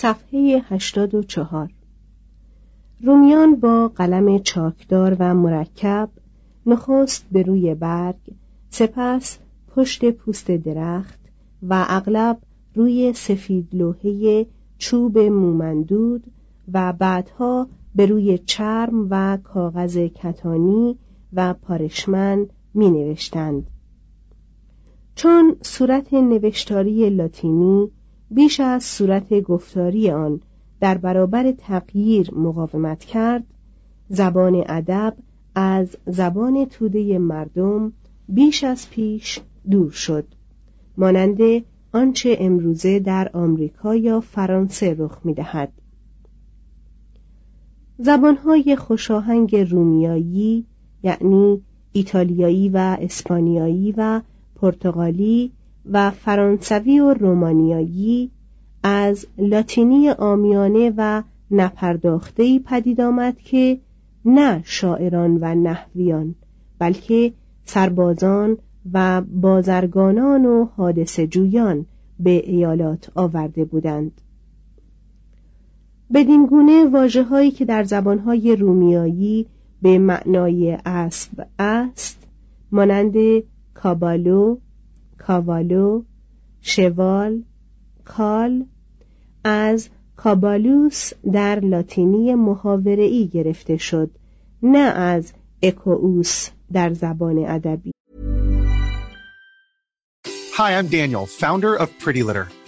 صفحه 84. رومیان با قلم چاکدار و مرکب نخست به روی برگ، سپس پشت پوست درخت و اغلب روی سفید لوحه چوب مومندود و بعدها به روی چرم و کاغذ کتانی و پارشمن می نوشتند. چون صورت نوشتاری لاتینی بیش از صورت گفتاری آن در برابر تغییر مقاومت کرد، زبان ادب از زبان توده مردم بیش از پیش دور شد، مانند آنچه امروزه در آمریکا یا فرانسه رخ می‌دهد. زبان‌های خوشاهنگ رومیایی، یعنی ایتالیایی و اسپانیایی و پرتغالی و فرانسوی و رومانیایی، از لاتینی عامیانه و نپرداخته‌ای پدید آمد که نه شاعران و نحویان، بلکه سربازان و بازرگانان و حادثه‌جویان به ایالات آورده بودند. بدین گونه واژه‌هایی که در زبان‌های رومیایی به معنای اسب است، مانند کابالو، کاوالو، شوال، کال، از کابالوس در لاتینی محاوره‌ای گرفته شد، نه از اکوئوس در زبان ادبی. Hi, I'm Daniel, founder of Pretty Litter.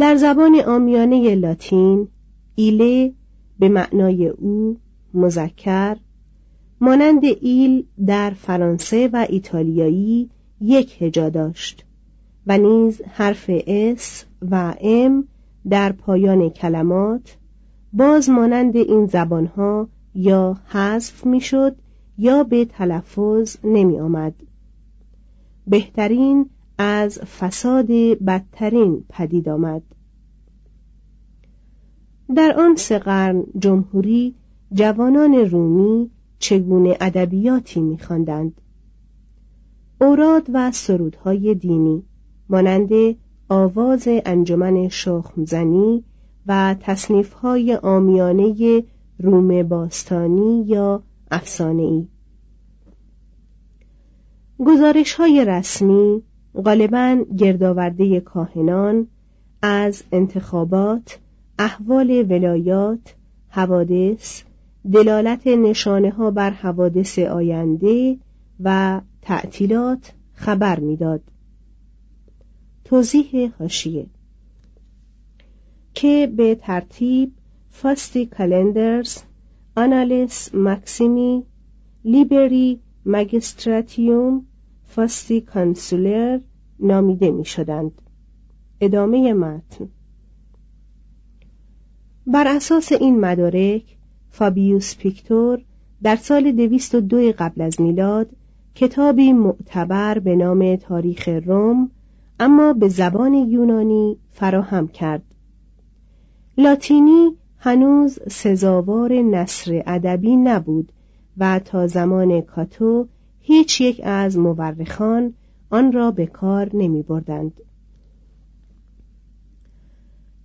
در زبان عامیانه لاتین، ایله به معنای او مذکر، مانند ایل در فرانسه و ایتالیایی یک هجا داشت و نیز حرف اس و ام در پایان کلمات باز مانند این زبانها یا حذف میشد یا به تلفظ نمی آمد. بهترین از فساد بدترین پدید آمد. در آن 3 قرن جمهوری، جوانان رومی چگونه ادبیاتی می‌خواندند؟ اوراد و سرودهای دینی مانند آواز انجمن شخمزنی و تصنیفهای عامیانه روم باستانی یا افسانه‌ای. گزارش‌های رسمی غالباً گردآورده کاهنان از انتخابات، احوال ولایات، حوادث، دلالت نشانه‌ها بر حوادث آینده و تعطیلات خبر می‌داد. توضیح حاشیه که به ترتیب فاستی کالندرز، آنالس ماکسیمی، لیبری ماجستراتیوم، فاستی کانسولر نامیده می شدند. ادامه متن. بر اساس این مدارک، فابیوس پیکتور در سال 202 قبل از میلاد کتابی معتبر به نام تاریخ روم اما به زبان یونانی فراهم کرد. لاتینی هنوز سزاوار نثر ادبی نبود و تا زمان کاتو هیچ یک از مورخان آن را به کار نمی بردند.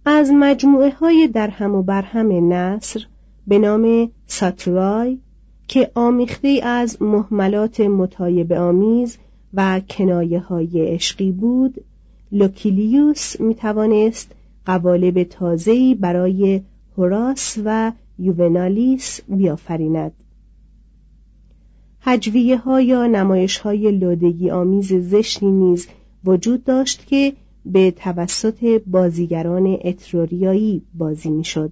از مجموعه های درهم و برهم نثر به نام ساترای که آمیخته از مهملات مطایبه آمیز و کنایه های عشقی بود، لوکیلیوس می توانست قوالب تازه‌ای برای هوراس و یوونالیس بیافریند. هجویه ها یا نمایش های لودگی آمیز زشتی نیز وجود داشت که به توسط بازیگران اتروریایی بازی می شد.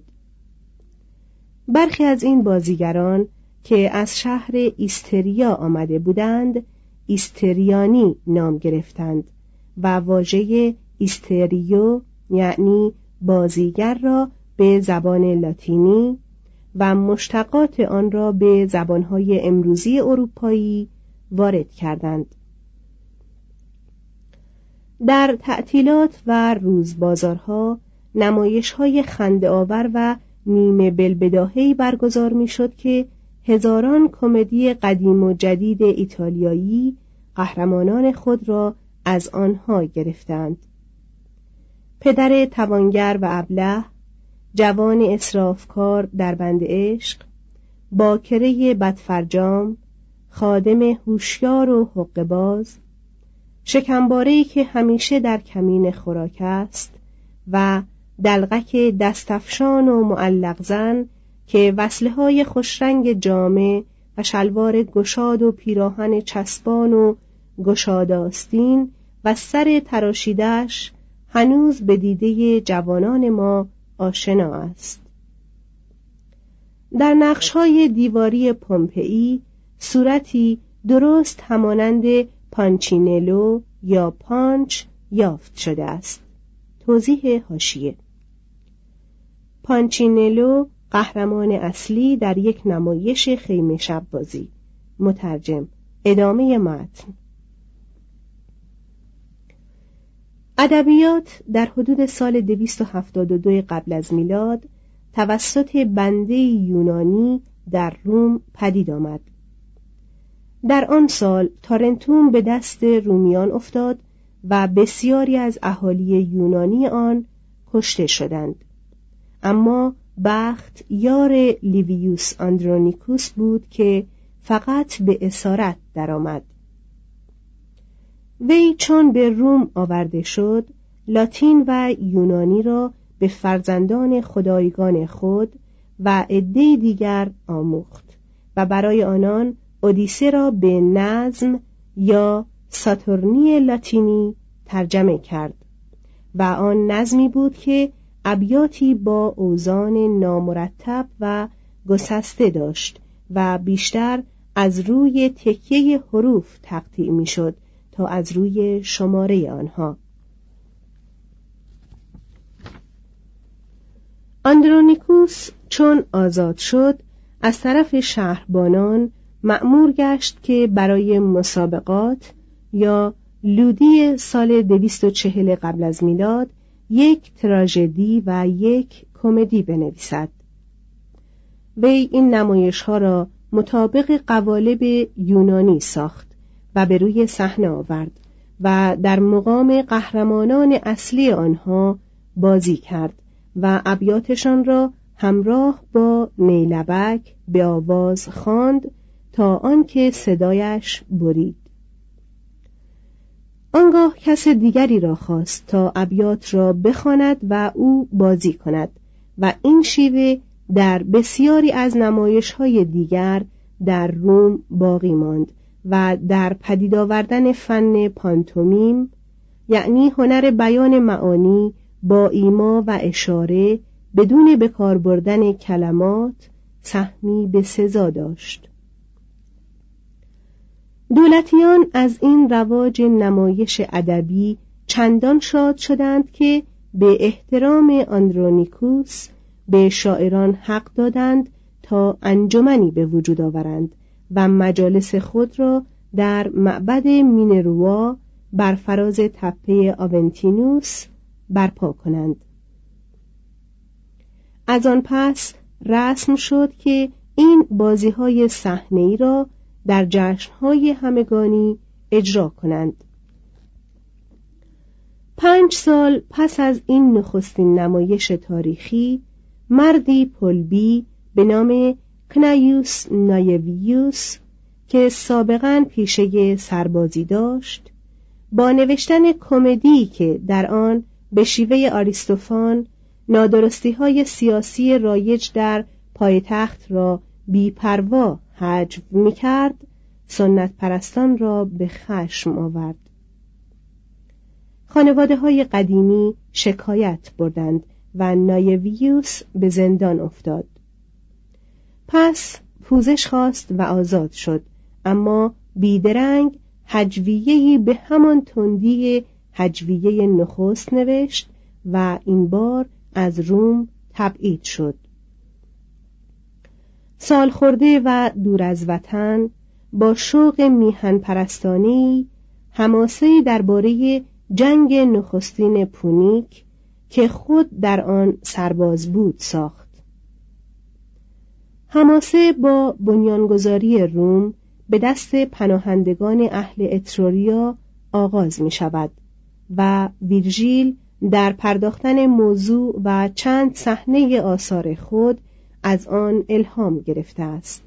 برخی از این بازیگران که از شهر ایستریا آمده بودند، ایستریانی نام گرفتند و واژه ایستریو یعنی بازیگر را به زبان لاتینی و مشتقات آن را به زبانهای امروزی اروپایی وارد کردند. در تعطیلات و روزبازارها نمایش‌های خنده‌آور و نیمه بلبداهه‌ای برگزار می‌شد که هزاران کمدی قدیم و جدید ایتالیایی قهرمانان خود را از آنها گرفتند. پدر توانگر و ابله، جوان اسرافکار در بند عشق، باکره بدفرجام، خادم هوشیار و حقه‌باز، شکمباره‌ای که همیشه در کمین خوراک است و دلغک دستفشان و معلق زن که وصله‌های خوشرنگ جامه و شلوار گشاد و پیراهن چسبان و گشاد آستین و سر تراشیده‌اش هنوز به دیده جوانان ما آشنا است. در نقش‌های دیواری پومپئی صورتی درست همانند پانچینلو یا پانچ یافت شده است. توضیح حاشیه. پانچینلو قهرمان اصلی در یک نمایش خیمه شب بازی. مترجم. ادامه متن. ادبیات در حدود سال 272 قبل از میلاد توسط بنده یونانی در روم پدید آمد. در آن سال تارنتوم به دست رومیان افتاد و بسیاری از اهالی یونانی آن کشته شدند. اما بخت یار لیویوس آندرونیکوس بود که فقط به اسارت درآمد. وی چون به روم آورده شد، لاتین و یونانی را به فرزندان خدایگان خود و عده‌ای دیگر آموخت و برای آنان اودیسه را به نظم یا ساتورنی لاتینی ترجمه کرد و آن نظمی بود که ابیاتی با اوزان نامرتب و گسسته داشت و بیشتر از روی تکیه حروف تقطیع می‌شد تا از روی شماره آنها. آندرونیکوس چون آزاد شد، از طرف شهربانان مأمور گشت که برای مسابقات یا لودی سال 240 قبل از میلاد یک تراژدی و یک کمدی بنویسد. وی این نمایش‌ها را مطابق قوالب یونانی ساخت و به روی صحنه آورد و در مقام قهرمانان اصلی آنها بازی کرد و ابیاتشان را همراه با نیلبک به آواز خواند تا آنکه صدایش برید. آنگاه کس دیگری را خواست تا ابیات را بخواند و او بازی کند و این شیوه در بسیاری از نمایش‌های دیگر در روم باقی ماند و در پدید آوردن فن پانتومیم، یعنی هنر بیان معانی با ایما و اشاره بدون بکار بردن کلمات، سهمی به سزا داشت. دولتیان از این رواج نمایش ادبی چندان شاد شدند که به احترام آندرونیکوس به شاعران حق دادند تا انجمنی به وجود آورند و مجالس خود را در معبد مینروا بر فراز تپه آونتینوس برپا کنند. از آن پس رسم شد که این بازی‌های صحنه‌ای را در جشن‌های همگانی اجرا کنند. 5 سال پس از این نخستین نمایش تاریخی، مردی پولبی به نام کنایوس نایویوس که سابقاً پیشه سربازی داشت، با نوشتن کمدی که در آن به شیوه آریستوفان نادرستی‌های سیاسی رایج در پایتخت را بی‌پروا حجو می‌کرد، سنت پرستان را به خشم آورد. خانواده‌های قدیمی شکایت بردند و نایویوس به زندان افتاد. پس پوزش خواست و آزاد شد، اما بیدرنگ هجویه‌ای به همان تندی هجویه نخست نوشت و این بار از روم تبعید شد. سالخورده و دور از وطن، با شوق میهن پرستانه‌ای حماسه‌ای درباره جنگ نخستین پونیک که خود در آن سرباز بود ساخت. حماسه با بنیانگذاری روم به دست پناهندگان اهل اتروریا آغاز می شود و ویرژیل در پرداختن موضوع و چند صحنه آثار خود از آن الهام گرفته است.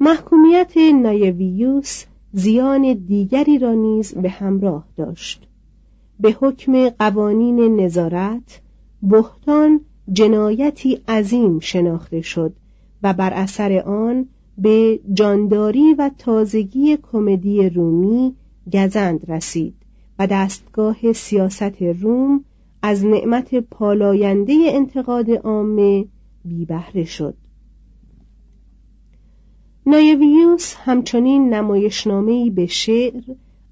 محکومیت نایویوس زیان دیگری را نیز به همراه داشت. به حکم قوانین نظارت، بهتان جنایتی عظیم شناخته شد و بر اثر آن به جانداری و تازگی کمدی رومی گزند رسید و دستگاه سیاست روم از نعمت پالاینده انتقاد عامه بی‌بهره شد. نایویوس همچنین نمایشنامه‌ای به شعر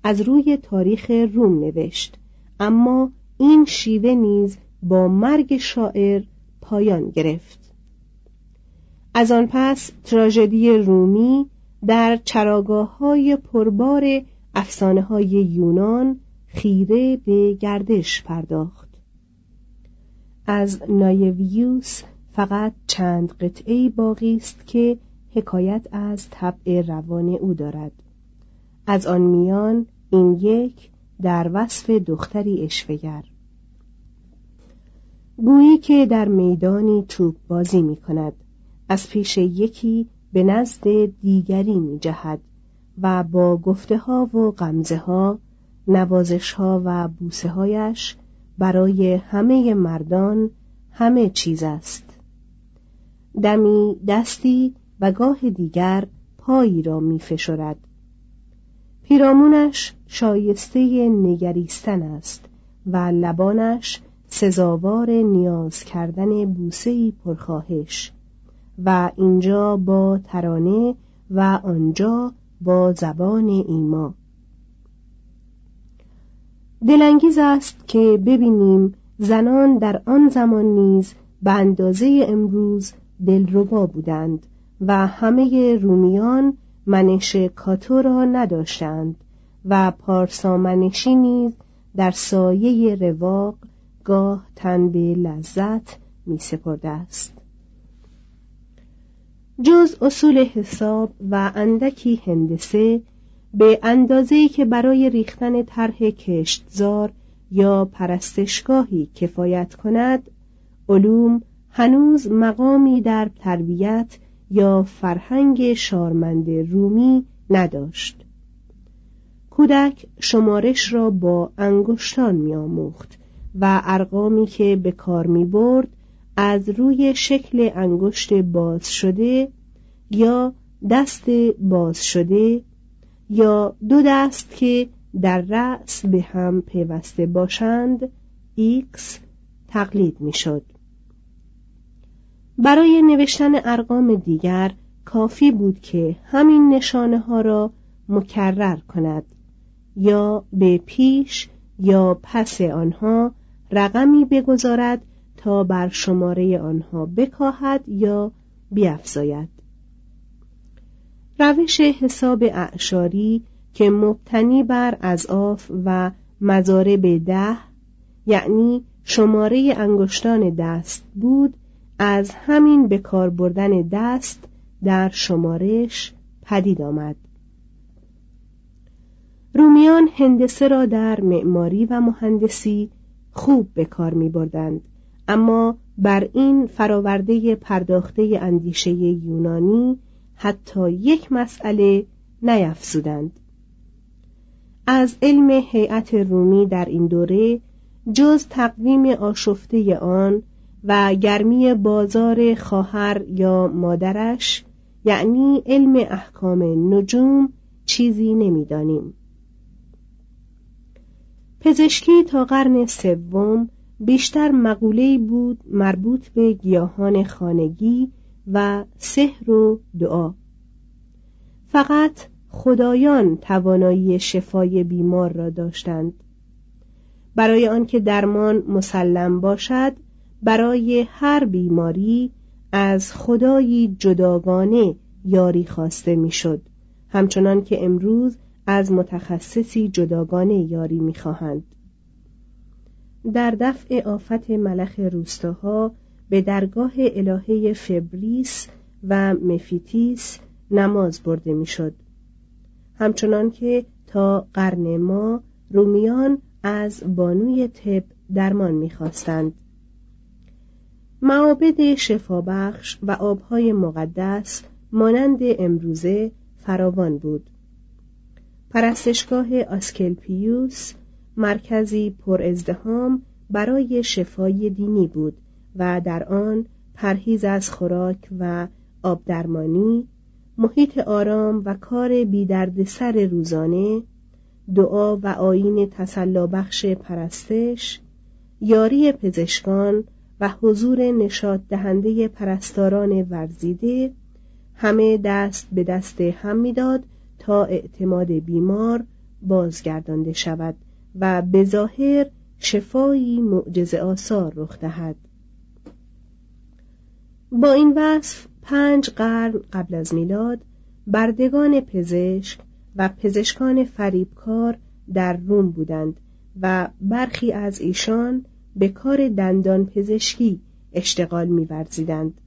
از روی تاریخ روم نوشت، اما این شیوه نیز با مرگ شاعر پایان گرفت. از آن پس تراژدی رومی در چراگاه‌های پربار افسانه‌های یونان خیره به گردش پرداخت. از نایویوس فقط چند قطعه‌ای باقی است که حکایت از طبع روان او دارد. از آن میان این یک در وصف دختری عشوه‌گر، گویی که در میدانی توپ بازی می کند، از پیش یکی به نزد دیگری می جهد و با گفته ها و غمزه ها، نوازش ها و بوسه هایش برای همه مردان همه چیز است. دمی دستی و گاه دیگر پایی را می فشرد. پیرامونش شایسته نگریستن است و لبانش سزاوار نیاز کردن بوسه‌ای پرخواهش و اینجا با ترانه و آنجا با زبان ایما. دلانگیز است که ببینیم زنان در آن زمان نیز به اندازه امروز دلربا بودند و همه رومیان منش کاتو را نداشتند و پارسامنشی نیز در سایه رواق گاه تن به لذت می سپرده است. جز اصول حساب و اندکی هندسه به اندازه‌ای که برای ریختن طرح کشتزار یا پرستشگاهی کفایت کند، علوم هنوز مقامی در تربیت یا فرهنگ شارمند رومی نداشت. کودک شمارش را با انگشتان می‌آموخت و ارقامی که به کار می‌برد از روی شکل انگشت باز شده یا دست باز شده یا دو دست که در رأس به هم پیوسته باشند X تقلید می‌شد. برای نوشتن ارقام دیگر کافی بود که همین نشانه ها را مکرر کند یا به پیش یا پس آنها رقمی بگذارد تا بر شماره آنها بکاهد یا بیفزاید. روش حساب اعشاری که مبتنی بر اضعاف و مضارب 10 یعنی شماره انگشتان دست بود، از همین به کار بردن دست در شمارش پدید آمد. رومیان هندسه را در معماری و مهندسی خوب به کار می بردند، اما بر این فراورده پرداخته اندیشه یونانی حتی یک مسئله نیفزودند. از علم هیئت رومی در این دوره جز تقویم آشفته آن و گرمی بازار خواهر یا مادرش یعنی علم احکام نجوم چیزی نمی‌دانیم. پزشکی تا قرن سوم بیشتر مقوله‌ای بود مربوط به گیاهان خانگی و سحر و دعا. فقط خدایان توانایی شفای بیمار را داشتند. برای آنکه درمان مسلم باشد، برای هر بیماری از خدایی جداگانه یاری خواسته میشد، همچنان که امروز از متخصصی جداگانه یاری میخواهند. در دفع آفت ملخ روستاها به درگاه الهه فبریس و مفیتیس نماز برده میشد، همچنان که تا قرن ما رومیان از بانوی طب درمان میخواستند. معابد شفابخش و آبهای مقدس مانند امروزه فراوان بود. پرستشگاه آسکلپیوس مرکزی پر ازدحام برای شفای دینی بود و در آن پرهیز از خوراک و آبدرمانی، محیط آرام و کار بی دردسر روزانه، دعا و آیین تسلی بخش پرستش، یاری پزشکان و حضور نشاط دهنده پرستاران ورزیده همه دست به دست هم می‌داد تا اعتماد بیمار بازگردانده شود و به ظاهر شفایی معجزه آسار رخ دهد. با این وصف 5 قرن قبل از میلاد بردگان پزشک و پزشکان فریبکار در روم بودند و برخی از ایشان به کار دندان پزشکی اشتغال می‌ورزیدند،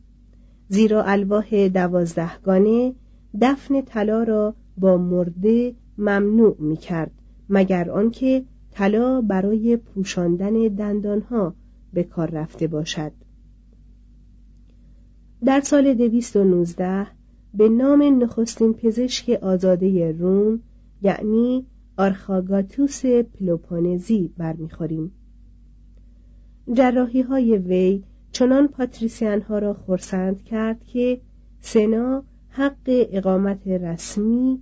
زیرا الواح 12 گانه دفن طلا را با مرده ممنوع می‌کرد، مگر آنکه طلا برای پوشاندن دندانها به کار رفته باشد. در سال 219 به نام نخستین پزشک آزاده روم یعنی آرخاگاتوس پلوپونزی برمیخوریم. جراحی های وی چنان پاتریسیان ها را خرسند کرد که سنا حق اقامت رسمی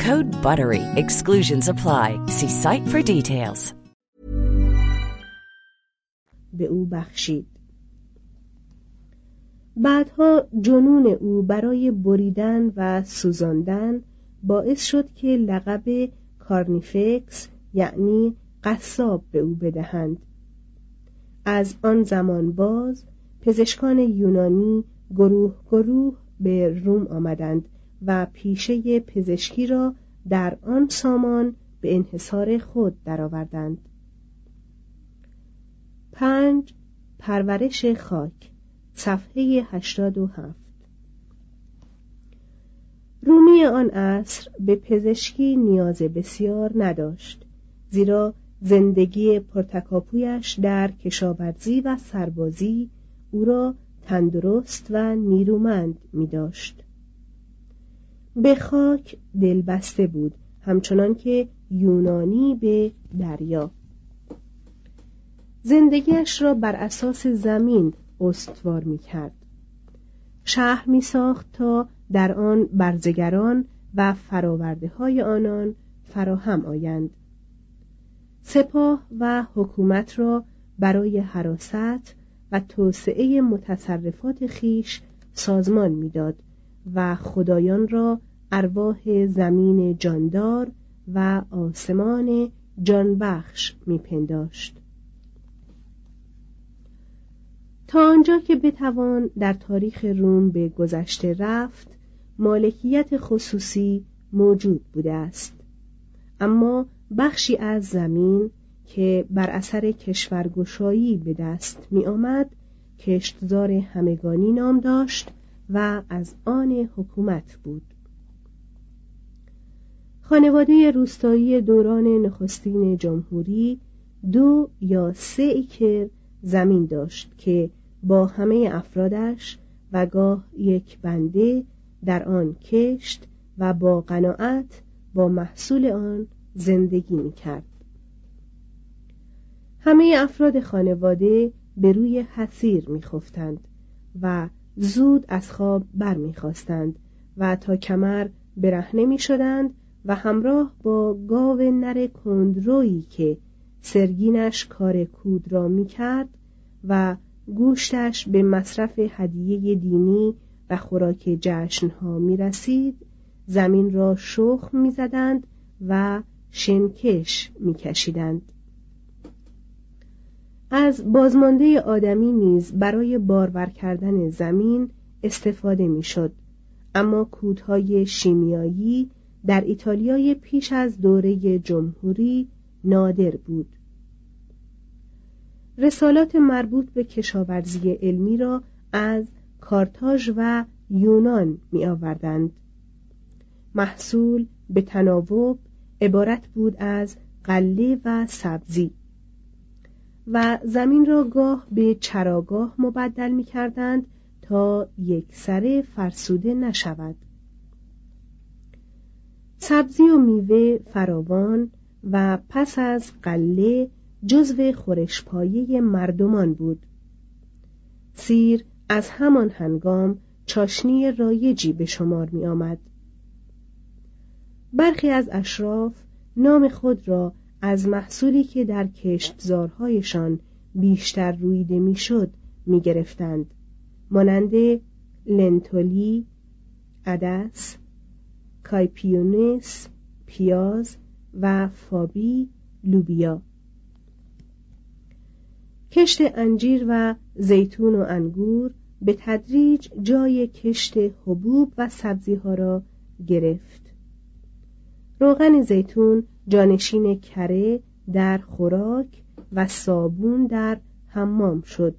Code BUTTERY. Exclusions apply. See site for details. به او بخشید. بعدها جنون او برای بریدن و سوزاندن باعث شد که لقب کارنیفکس یعنی قصاب به او بدهند. از آن زمان باز پزشکان یونانی گروه گروه به روم آمدند و پیشه پزشکی را در آن سامان به انحصار خود درآوردند. 5. پرورش خاک، صفحه 87. رومی آن عصر به پزشکی نیاز بسیار نداشت، زیرا زندگی پرتکاپویش در کشاورزی و سربازی او را تندرست و نیرومند می داشت. به خاک دلبسته بود، همچنان که یونانی به دریا. زندگیش را بر اساس زمین استوار می کرد. شهر می ساخت تا در آن برزگران و فراورده های آنان فراهم آیند. سپاه و حکومت را برای حراست و توسعه متصرفات خیش سازمان می داد و خدایان را ارواح زمین جاندار و آسمان جانبخش می پنداشت. تا آنجا که بتوان در تاریخ روم به گذشته رفت، مالکیت خصوصی موجود بوده است. اما بخشی از زمین که بر اثر کشورگشایی به دست می آمد، کشتزار همگانی نام داشت و از آن حکومت بود. خانواده روستایی دوران نخستین جمهوری 2 یا 3 ایکر زمین داشت که با همه افرادش و گاه یک بنده در آن کشت و با قناعت با محصول آن زندگی می‌کرد. همه افراد خانواده به روی حصیر می‌خفتند و زود از خواب برمی‌خاستند و تا کمر برهنه می‌شدند و همراه با گاو نر کندرویی که سرگینش کار کود را می‌کرد و گوشتش به مصرف هدیه دینی و خوراک جشنها می‌رسید، زمین را شخم می‌زدند و شنکش می‌کشیدند. از بازمانده آدمی نیز برای بارور کردن زمین استفاده می‌شد، اما کودهای شیمیایی در ایتالیای پیش از دوره جمهوری نادر بود. رسالات مربوط به کشاورزی علمی را از کارتاژ و یونان می آوردند. محصول به تناوب عبارت بود از غله و سبزی و زمین را گاه به چراگاه مبدل می کردند تا یک سره فرسوده نشود. سبزی و میوه فراوان و پس از غله جزو خورشپایه مردمان بود. سیر از همان هنگام چاشنی رایجی به شمار می آمد. برخی از اشراف نام خود را از محصولی که در کشتزارهایشان بیشتر رویده می شد می گرفتند، مانند لنتولی، عدس، کایپیونس، پیاز و فابی لوبیا. کشت انجیر و زیتون و انگور به تدریج جای کشت حبوب و سبزی‌ها را گرفت. روغن زیتون جانشین کره در خوراک و صابون در حمام شد.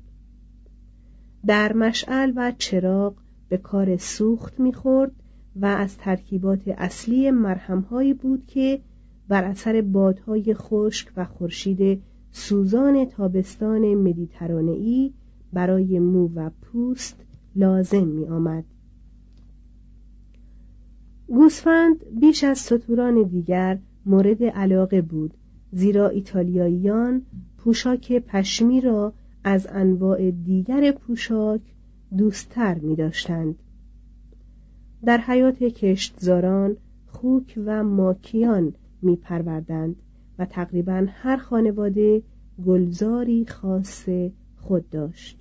در مشعل و چراغ به کار سوخت می‌خورد و از ترکیبات اصلی مرهم‌هایی بود که بر اثر بادهای خشک و خورشید سوزان تابستان مدیترانه‌ای برای مو و پوست لازم می آمد. گوسفند بیش از ستوران دیگر مورد علاقه بود، زیرا ایتالیاییان پوشاک پشمی را از انواع دیگر پوشاک دوست‌تر می داشتند. در حیات کشتزاران خوک و ماکیان می پروردند و تقریباً هر خانواده گلزاری خاص خود داشت.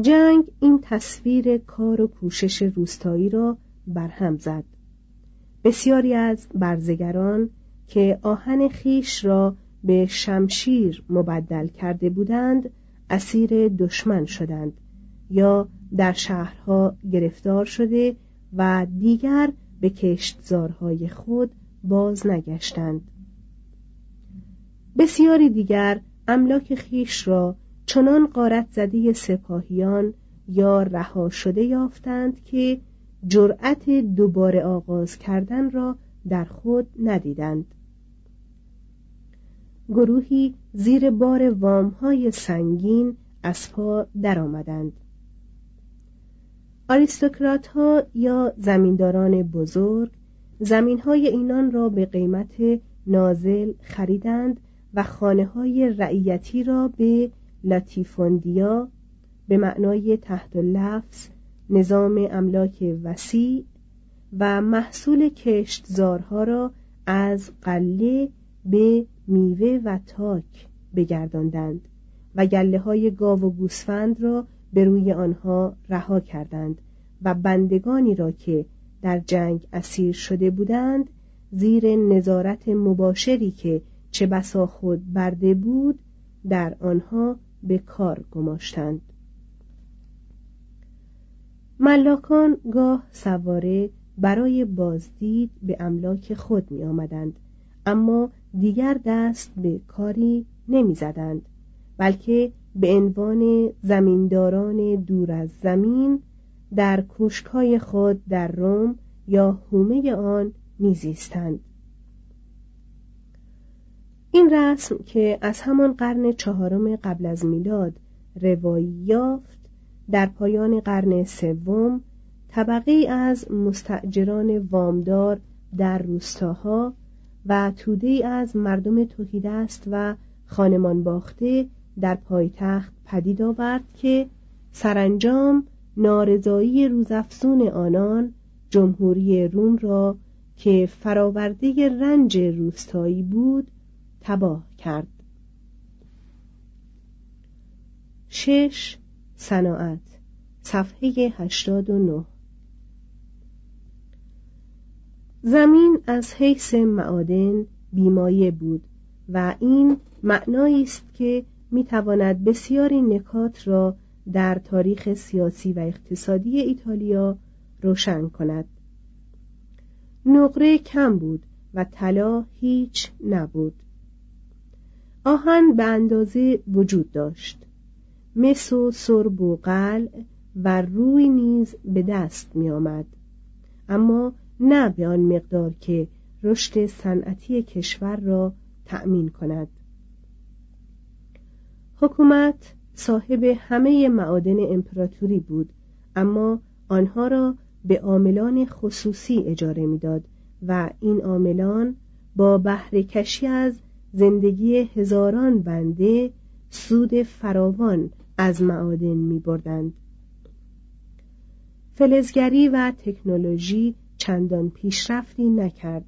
جنگ این تصویر کار و کوشش روستایی را برهم زد. بسیاری از برزگران که آهن خیش را به شمشیر مبدل کرده بودند اسیر دشمن شدند یا در شهرها گرفتار شده و دیگر به کشتزارهای خود باز نگشتند. بسیاری دیگر املاک خیش را چنان غارت زده سپاهیان یا رها شده یافتند که جرأت دوباره آغاز کردن را در خود ندیدند. گروهی زیر بار وام‌های سنگین از پا درآمدند. آریستوکرات‌ها یا زمینداران بزرگ زمین‌های اینان را به قیمت نازل خریدند و خانه‌های رعیتی را به لاتیفوندیا به معنای تحت لفظ نظام املاک وسیع و محصول کشتزارها را از غله به میوه و تاک بگرداندند و گله‌های گاو و گوسفند را به روی آنها رها کردند و بندگانی را که در جنگ اسیر شده بودند زیر نظارت مباشری که چه بسا خود برده بود در آنها به کار گماشتند. ملاکان گاه سواره برای بازدید به املاک خود می آمدند، اما دیگر دست به کاری نمی زدند، بلکه به عنوان زمینداران دور از زمین در کوشک‌های خود در روم یا حومه آن می زیستند. این رسم که از همان قرن چهارم قبل از میلاد روایی یافت، در پایان قرن سوم طبقه از مستأجران وامدار در روستاها و توده از مردم توحیدست و خانمان باخته در پایتخت پدید آورد که سرانجام نارضایی روزافزون آنان جمهوری روم را که فراورده رنج روستایی بود تباه کرد. 6. صناعت، صفحه 89. زمین از حیث معادن بیمایه بود و این معنایی است که میتواند بسیاری نکات را در تاریخ سیاسی و اقتصادی ایتالیا روشن کند. نقره کم بود و طلا هیچ نبود. آهن به اندازه وجود داشت. مس و سرب و قلع و روی نیز به دست می آمد، اما نه به آن مقدار که رشد صنعتی کشور را تأمین کند. حکومت صاحب همه معادن امپراتوری بود، اما آنها را به عاملان خصوصی اجاره می داد و این عاملان با بهره کشی از زندگی هزاران بنده سود فراوان از معادن می بردند. فلزگری و تکنولوژی چندان پیشرفتی نکرد.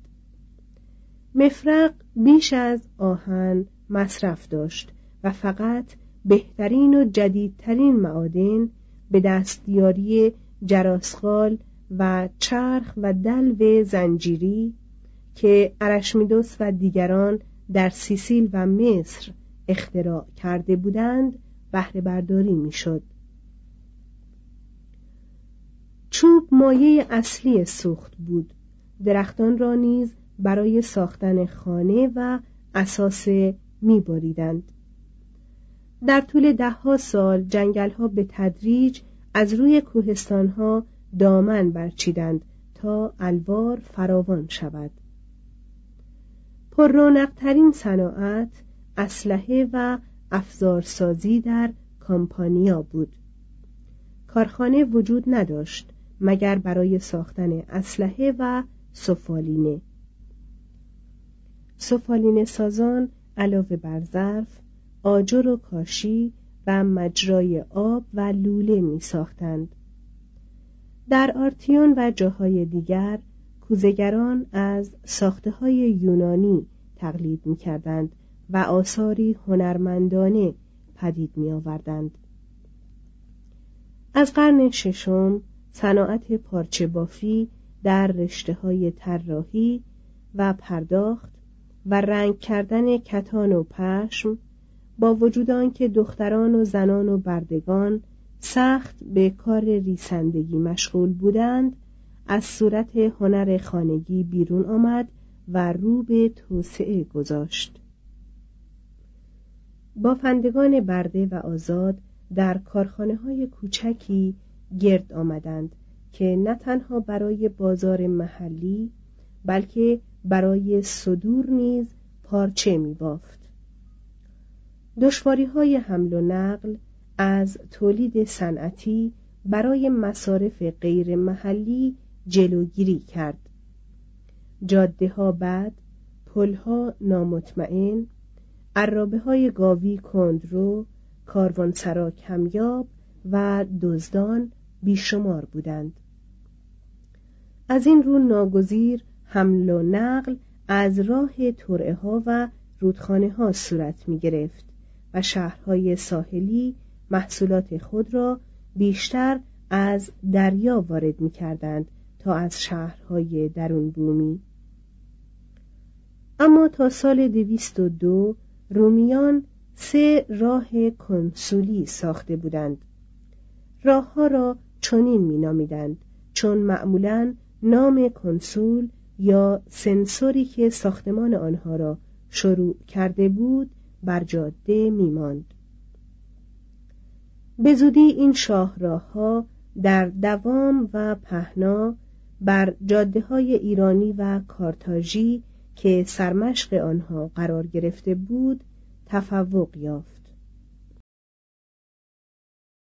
مفرق بیش از آهن مصرف داشت و فقط بهترین و جدیدترین معادن به دستیاری جراسخال و چرخ و دلو زنجیری که ارشمیدس و دیگران در سیسیل و مصر اختراع کرده بودند بهره برداری میشد. چوب مایه اصلی سوخت بود. درختان را نیز برای ساختن خانه و اساس می بریدند. در طول دهها سال جنگل‌ها به تدریج از روی کوهستان‌ها دامن برچیدند تا الوار فراوان شود. پررونق‌ترین صناعت اسلحه و افزارسازی در کامپانیا بود. کارخانه وجود نداشت مگر برای ساختن اسلحه و سفالینه. سفالینه سازان علاوه بر ظرف، آجر و کاشی و مجرای آب و لوله می ساختند. در آرتیون و جاهای دیگر کوزه‌گران از ساخته‌های یونانی تقلید می کردند و آثاری هنرمندانه پدید می آوردند. از قرن ششم صناعت پارچه بافی در رشته‌های طراحی و پرداخت و رنگ کردن کتان و پشم با وجود آنکه دختران و زنان و بردگان سخت به کار ریسندگی مشغول بودند، از صورت هنر خانگی بیرون آمد و رو به توسعه گذاشت. بافندگان برده و آزاد در کارخانه‌های کوچکی گرد آمدند که نه تنها برای بازار محلی بلکه برای صدور نیز پارچه می‌بافت. دشواری‌های حمل و نقل از تولید صنعتی برای مصارف غیر محلی جلوگیری کرد. جاده‌ها بد، پل‌ها نامطمئن، عرابه‌های گاوی کندرو، کاروانسرا کمیاب و دزدان بیشمار بودند. از این رو ناگزیر حمل و نقل از راه ترعه‌ها و رودخانه‌ها صورت می‌گرفت و شهرهای ساحلی محصولات خود را بیشتر از دریا وارد می‌کردند تا از شهرهای درون بومی. اما تا سال 202 رومیان 3 راه کنسولی ساخته بودند. راه‌ها را چنین می‌نامیدند چون معمولاً نام کنسول یا سنسوری که ساختمان آنها را شروع کرده بود بر جاده می‌ماند. به زودی این شاهراه‌ها در دوام و پهنا بر جاده‌های ایرانی و کارتاژی که سرمشق آنها قرار گرفته بود تفوق یافت.